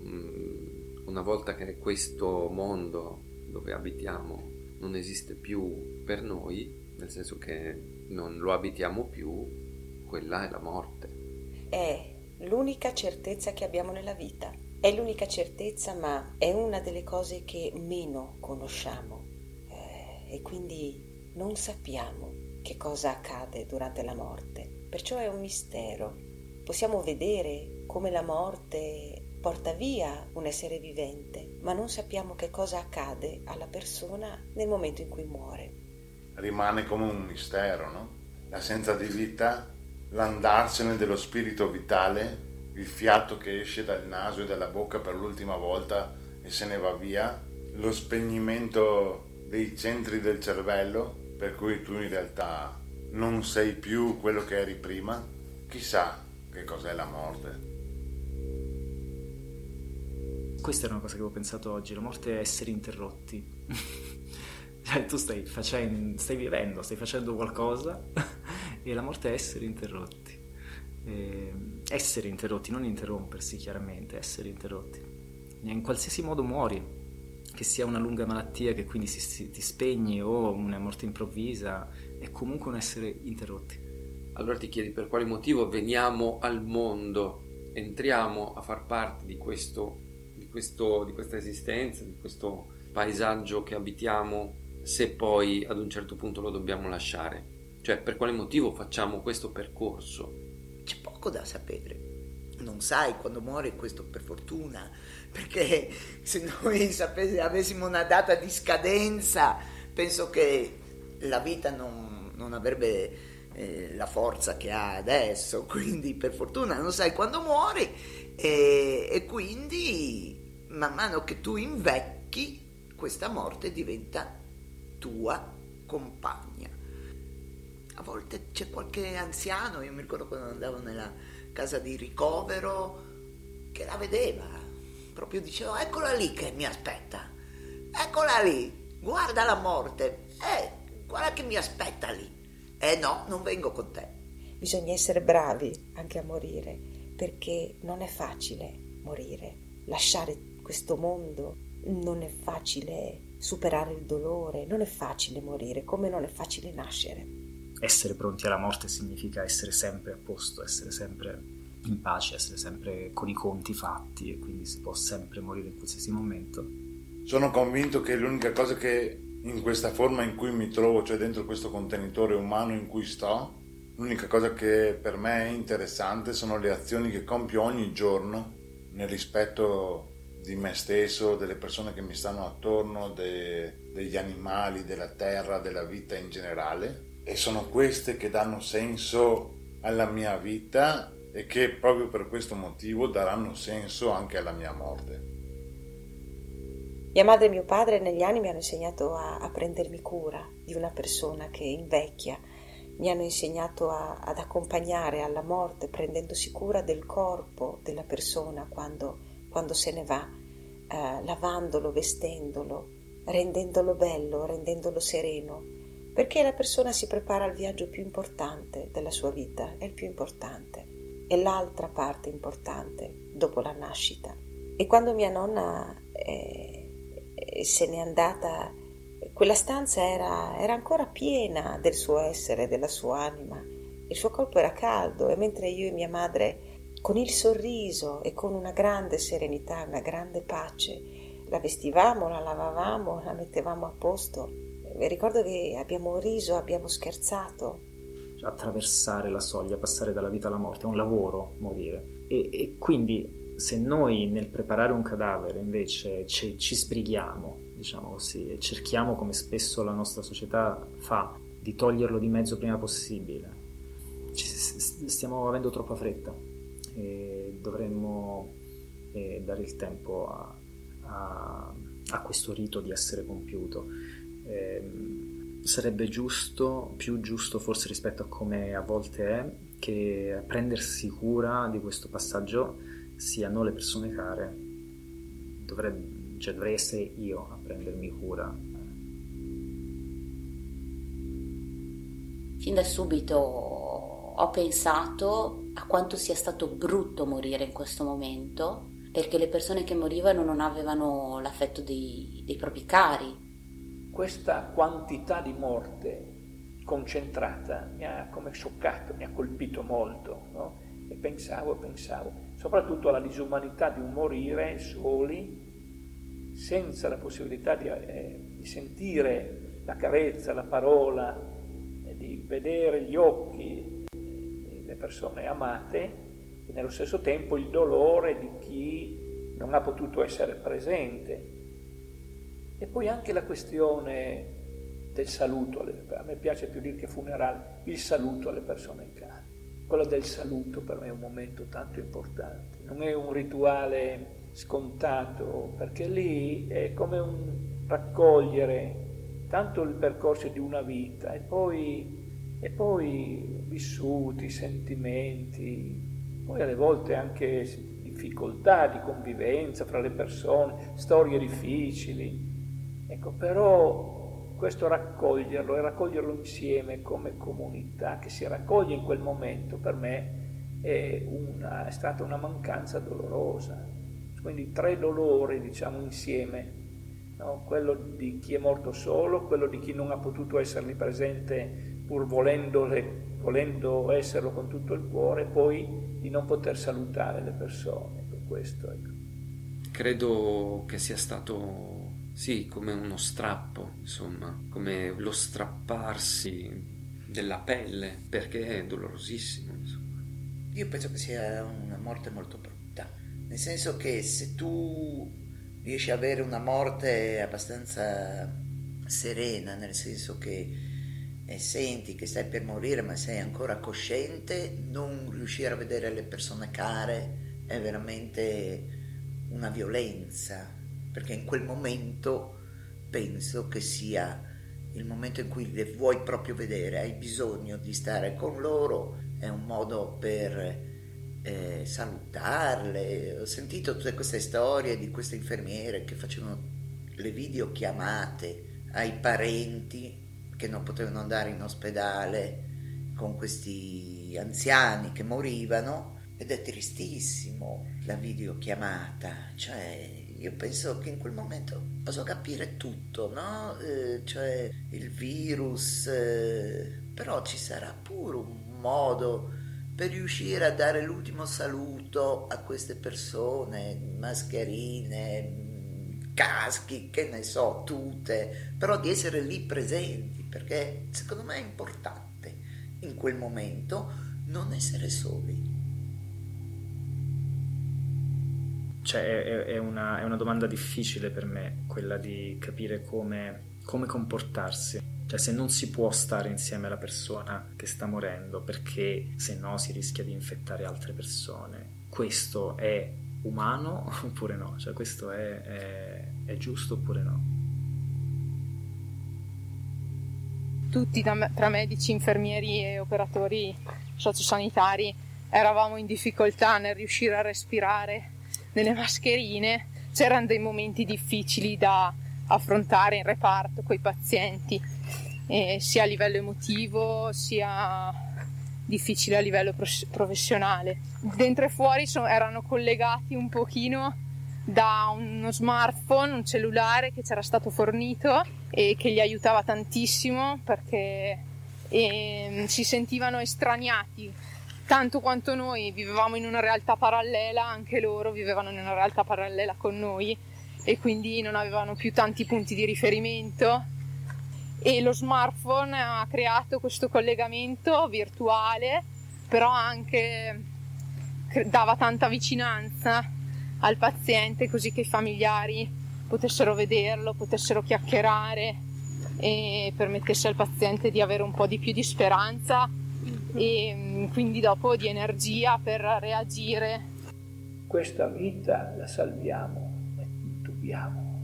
una volta che questo mondo dove abitiamo non esiste più per noi, nel senso che non lo abitiamo più, quella è la morte. È l'unica certezza che abbiamo nella vita. È l'unica certezza, ma è una delle cose che meno conosciamo eh, e quindi non sappiamo che cosa accade durante la morte. Perciò è un mistero. Possiamo vedere come la morte porta via un essere vivente, ma non sappiamo che cosa accade alla persona nel momento in cui muore. Rimane come un mistero, no? L'assenza di vita, l'andarsene dello spirito vitale, il fiato che esce dal naso e dalla bocca per l'ultima volta e se ne va via, lo spegnimento dei centri del cervello, per cui tu in realtà non sei più quello che eri prima. Chissà che cos'è la morte. Questa era una cosa che avevo pensato oggi, la morte è essere interrotti. Cioè, tu stai facendo, stai vivendo, stai facendo qualcosa e la morte è essere interrotti. Eh, essere interrotti, non interrompersi chiaramente, essere interrotti. In qualsiasi modo muori, che sia una lunga malattia che quindi si, si, ti spegni o una morte improvvisa, è comunque un essere interrotti. Allora ti chiedi per quale motivo veniamo al mondo, entriamo a far parte di questo... Di, questo, di questa esistenza, di questo paesaggio che abitiamo, se poi ad un certo punto lo dobbiamo lasciare. Cioè, per quale motivo facciamo questo percorso? C'è poco da sapere. Non sai quando muori, questo per fortuna, perché se noi sapesse, avessimo una data di scadenza, penso che la vita non, non avrebbe eh, la forza che ha adesso. Quindi per fortuna non sai quando muori. E, e quindi man mano che tu invecchi, questa morte diventa tua compagna. A volte c'è qualche anziano, io mi ricordo quando andavo nella casa di ricovero, che la vedeva, proprio diceva: eccola lì che mi aspetta, eccola lì, guarda la morte, eh, guarda che mi aspetta lì, eh no, non vengo con te. Bisogna essere bravi anche a morire, perché non è facile morire, lasciare questo mondo, non è facile superare il dolore, non è facile morire, come non è facile nascere. Essere pronti alla morte significa essere sempre a posto, essere sempre in pace, essere sempre con i conti fatti, e quindi si può sempre morire in qualsiasi momento. Sono convinto che l'unica cosa che in questa forma in cui mi trovo, cioè dentro questo contenitore umano in cui sto, l'unica cosa che per me è interessante sono le azioni che compio ogni giorno nel rispetto di me stesso, delle persone che mi stanno attorno, de, degli animali, della terra, della vita in generale. E sono queste che danno senso alla mia vita e che proprio per questo motivo daranno senso anche alla mia morte. Mia madre e mio padre negli anni mi hanno insegnato a, a prendermi cura di una persona che invecchia. Mi hanno insegnato a, ad accompagnare alla morte, prendendosi cura del corpo della persona quando, quando se ne va, eh, lavandolo, vestendolo, rendendolo bello, rendendolo sereno, perché la persona si prepara al viaggio più importante della sua vita, è il più importante, è l'altra parte importante dopo la nascita. E quando mia nonna eh, eh, se n'è andata, quella stanza era, era ancora piena del suo essere, della sua anima, il suo corpo era caldo, e mentre io e mia madre, con il sorriso e con una grande serenità, una grande pace, la vestivamo, la lavavamo, la mettevamo a posto. Mi ricordo che abbiamo riso, abbiamo scherzato. Attraversare la soglia, passare dalla vita alla morte, è un lavoro morire, e, e quindi se noi nel preparare un cadavere invece ci, ci sbrighiamo, diciamo così, e cerchiamo, come spesso la nostra società fa, di toglierlo di mezzo prima possibile, ci stiamo avendo troppa fretta e dovremmo eh, dare il tempo a, a, a questo rito di essere compiuto. Eh, sarebbe giusto, più giusto forse rispetto a come a volte è, che a prendersi cura di questo passaggio siano le persone care. Dovrebbe Cioè dovrei essere io a prendermi cura. Fin da subito ho pensato a quanto sia stato brutto morire in questo momento, perché le persone che morivano non avevano l'affetto dei, dei propri cari. Questa quantità di morte concentrata mi ha come scioccato, mi ha colpito molto, no? E pensavo, pensavo, soprattutto alla disumanità di un morire soli, senza la possibilità di, eh, di sentire la carezza, la parola, eh, di vedere gli occhi delle persone amate, e nello stesso tempo il dolore di chi non ha potuto essere presente. E poi anche la questione del saluto, a me piace più dire che funerale, il saluto alle persone care. Quello del saluto per me è un momento tanto importante, non è un rituale scontato, perché lì è come un raccogliere tanto il percorso di una vita e poi, e poi vissuti, sentimenti, poi alle volte anche difficoltà di convivenza fra le persone, storie difficili, ecco, però questo raccoglierlo e raccoglierlo insieme come comunità che si raccoglie in quel momento, per me è, una, è stata una mancanza dolorosa. Quindi tre dolori, diciamo, insieme, no? Quello di chi è morto solo, quello di chi non ha potuto esserli presente pur volendo esserlo con tutto il cuore, poi di non poter salutare le persone, per questo. Ecco. Credo che sia stato... Sì, come uno strappo, insomma, come lo strapparsi della pelle, perché è dolorosissimo, insomma. Io penso che sia una morte molto brutta, nel senso che se tu riesci ad avere una morte abbastanza serena, nel senso che senti che stai per morire ma sei ancora cosciente, non riuscire a vedere le persone care è veramente una violenza. Perché in quel momento penso che sia il momento in cui le vuoi proprio vedere, hai bisogno di stare con loro, è un modo per eh, salutarle. Ho sentito tutte queste storie di queste infermiere che facevano le videochiamate ai parenti che non potevano andare in ospedale con questi anziani che morivano, ed è tristissimo la videochiamata, cioè... Io penso che in quel momento posso capire tutto, no? Eh, cioè il virus, eh, però ci sarà pure un modo per riuscire a dare l'ultimo saluto a queste persone, mascherine, caschi, che ne so, tute, però di essere lì presenti, perché secondo me è importante in quel momento non essere soli. Cioè è, è, una, è una domanda difficile per me, quella di capire come, come comportarsi, cioè se non si può stare insieme alla persona che sta morendo, perché se no si rischia di infettare altre persone. Questo è umano oppure no? Cioè questo è, è, è giusto oppure no? Tutti tra medici, infermieri e operatori sociosanitari eravamo in difficoltà nel riuscire a respirare nelle mascherine, c'erano dei momenti difficili da affrontare in reparto coi pazienti, eh, sia a livello emotivo sia difficile a livello pros- professionale. Dentro e fuori so- erano collegati un pochino da uno smartphone, un cellulare che c'era stato fornito e che li aiutava tantissimo, perché eh, si sentivano estraniati. Tanto quanto noi vivevamo in una realtà parallela, anche loro vivevano in una realtà parallela con noi, e quindi non avevano più tanti punti di riferimento, e lo smartphone ha creato questo collegamento virtuale, però anche dava tanta vicinanza al paziente, così che i familiari potessero vederlo, potessero chiacchierare e permettesse al paziente di avere un po' di più di speranza e quindi dopo di energia per reagire. Questa vita la salviamo, la intubiamo,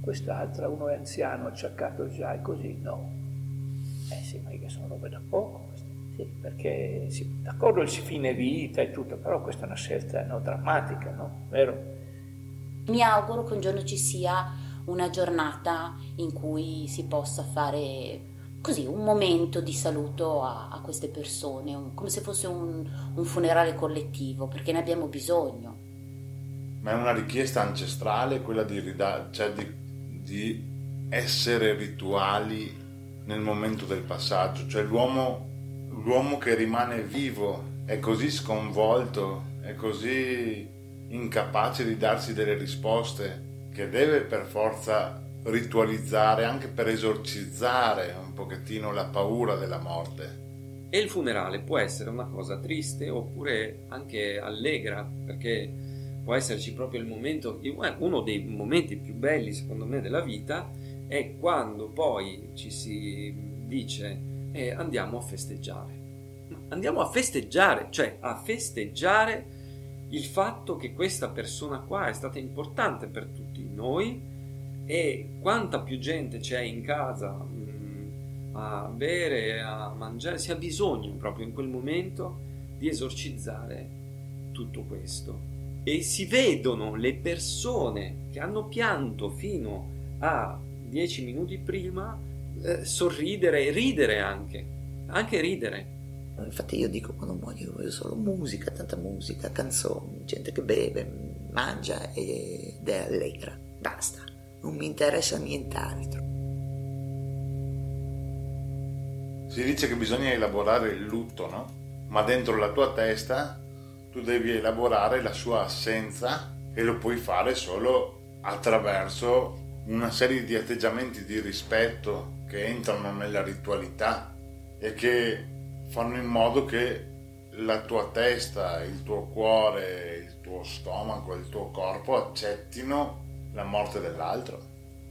quest'altra uno è anziano, acciaccato già, e così no. Eh sì, ma che sono robe da poco queste. Sì, perché sì, d'accordo il fine vita e tutto, però questa è una scelta, no, drammatica, no? Vero? Mi auguro che un giorno ci sia una giornata in cui si possa fare così un momento di saluto a, a queste persone, un, come se fosse un, un funerale collettivo, perché ne abbiamo bisogno. Ma è una richiesta ancestrale quella di, rida- cioè di, di essere rituali nel momento del passaggio, cioè l'uomo, l'uomo che rimane vivo è così sconvolto, è così incapace di darsi delle risposte, che deve per forza ritualizzare anche per esorcizzare un pochettino la paura della morte. E il funerale può essere una cosa triste oppure anche allegra, perché può esserci proprio il momento, uno dei momenti più belli secondo me della vita è quando poi ci si dice eh, andiamo a festeggiare, andiamo a festeggiare, cioè a festeggiare il fatto che questa persona qua è stata importante per tutti noi, e quanta più gente c'è in casa mh, a bere, a mangiare, si ha bisogno proprio in quel momento di esorcizzare tutto questo. E si vedono le persone che hanno pianto fino a dieci minuti prima eh, sorridere e ridere anche, anche ridere. Infatti io dico, quando muoio io voglio solo musica, tanta musica, canzoni, gente che beve, mangia ed è allegra, basta, non mi interessa nient'altro. Si dice che bisogna elaborare il lutto, no? Ma dentro la tua testa tu devi elaborare la sua assenza, e lo puoi fare solo attraverso una serie di atteggiamenti di rispetto che entrano nella ritualità e che fanno in modo che la tua testa, il tuo cuore, il tuo stomaco, il tuo corpo accettino la morte dell'altro,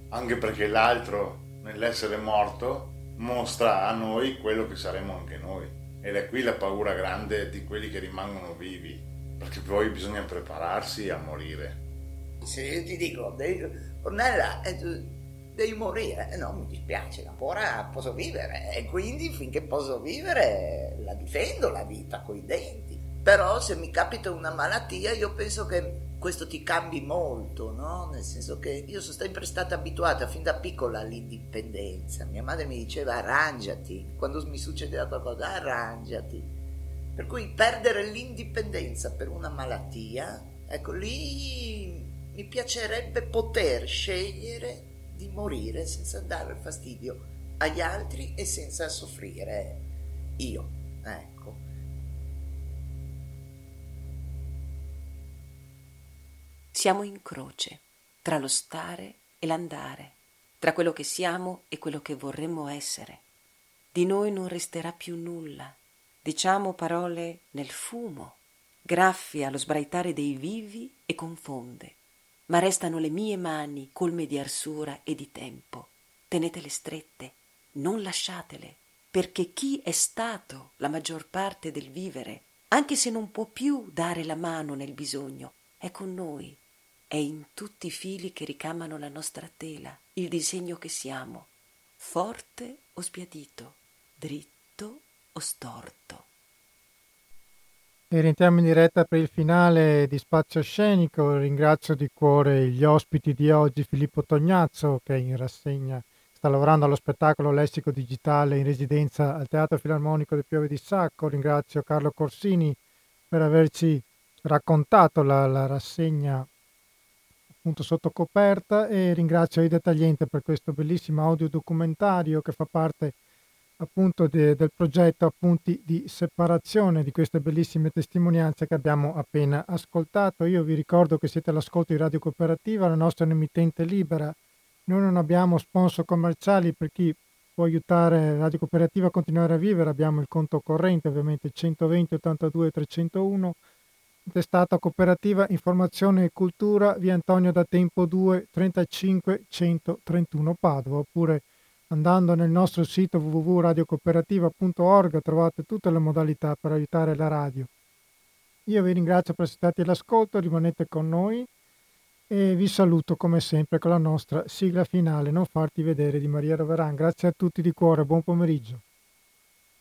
anche perché l'altro nell'essere morto mostra a noi quello che saremo anche noi, ed è qui la paura grande di quelli che rimangono vivi, perché poi bisogna prepararsi a morire. Se io ti dico devi tornare là, devi morire, eh no, mi dispiace, ancora posso vivere, e quindi finché posso vivere la difendo la vita coi denti. Però se mi capita una malattia, io penso che questo ti cambi molto, no? Nel senso che io sono sempre stata abituata fin da piccola all'indipendenza. Mia madre mi diceva arrangiati, quando mi succedeva qualcosa arrangiati, per cui perdere l'indipendenza per una malattia, ecco lì mi piacerebbe poter scegliere di morire senza dare fastidio agli altri e senza soffrire io, ecco. Siamo in croce tra lo stare e l'andare, tra quello che siamo e quello che vorremmo essere. Di noi non resterà più nulla, diciamo parole nel fumo, graffia lo sbraitare dei vivi e confonde. Ma restano le mie mani colme di arsura e di tempo. Tenetele strette, non lasciatele, perché chi è stato la maggior parte del vivere, anche se non può più dare la mano nel bisogno, è con noi, è in tutti i fili che ricamano la nostra tela, il disegno che siamo, forte o sbiadito, dritto o storto. E rientriamo in diretta per il finale di Spazio Scenico. Ringrazio di cuore gli ospiti di oggi, Filippo Tognazzo, che in rassegna sta lavorando allo spettacolo Lessico Digitale in residenza al Teatro Filarmonico di Piove di Sacco. Ringrazio Carlo Corsini per averci raccontato la, la rassegna appunto Sottocoperta, e ringrazio Ida Tagliente per questo bellissimo audiodocumentario che fa parte appunto de, del progetto Appunti di Separazione, di queste bellissime testimonianze che abbiamo appena ascoltato. Io vi ricordo che siete all'ascolto di Radio Cooperativa, la nostra emittente libera. Noi non abbiamo sponsor commerciali, per chi può aiutare Radio Cooperativa a continuare a vivere abbiamo il conto corrente, ovviamente centoventi ottantadue trecentouno, testata Cooperativa Informazione e Cultura, via Antonio da Tempo due, trentacinque centotrentuno Padova, oppure andando nel nostro sito w w w punto radio cooperativa punto org trovate tutte le modalità per aiutare la radio. Io vi ringrazio per essere stati all'ascolto, rimanete con noi e vi saluto come sempre con la nostra sigla finale Non farti vedere di Maria Roveran. Grazie a tutti di cuore, buon pomeriggio.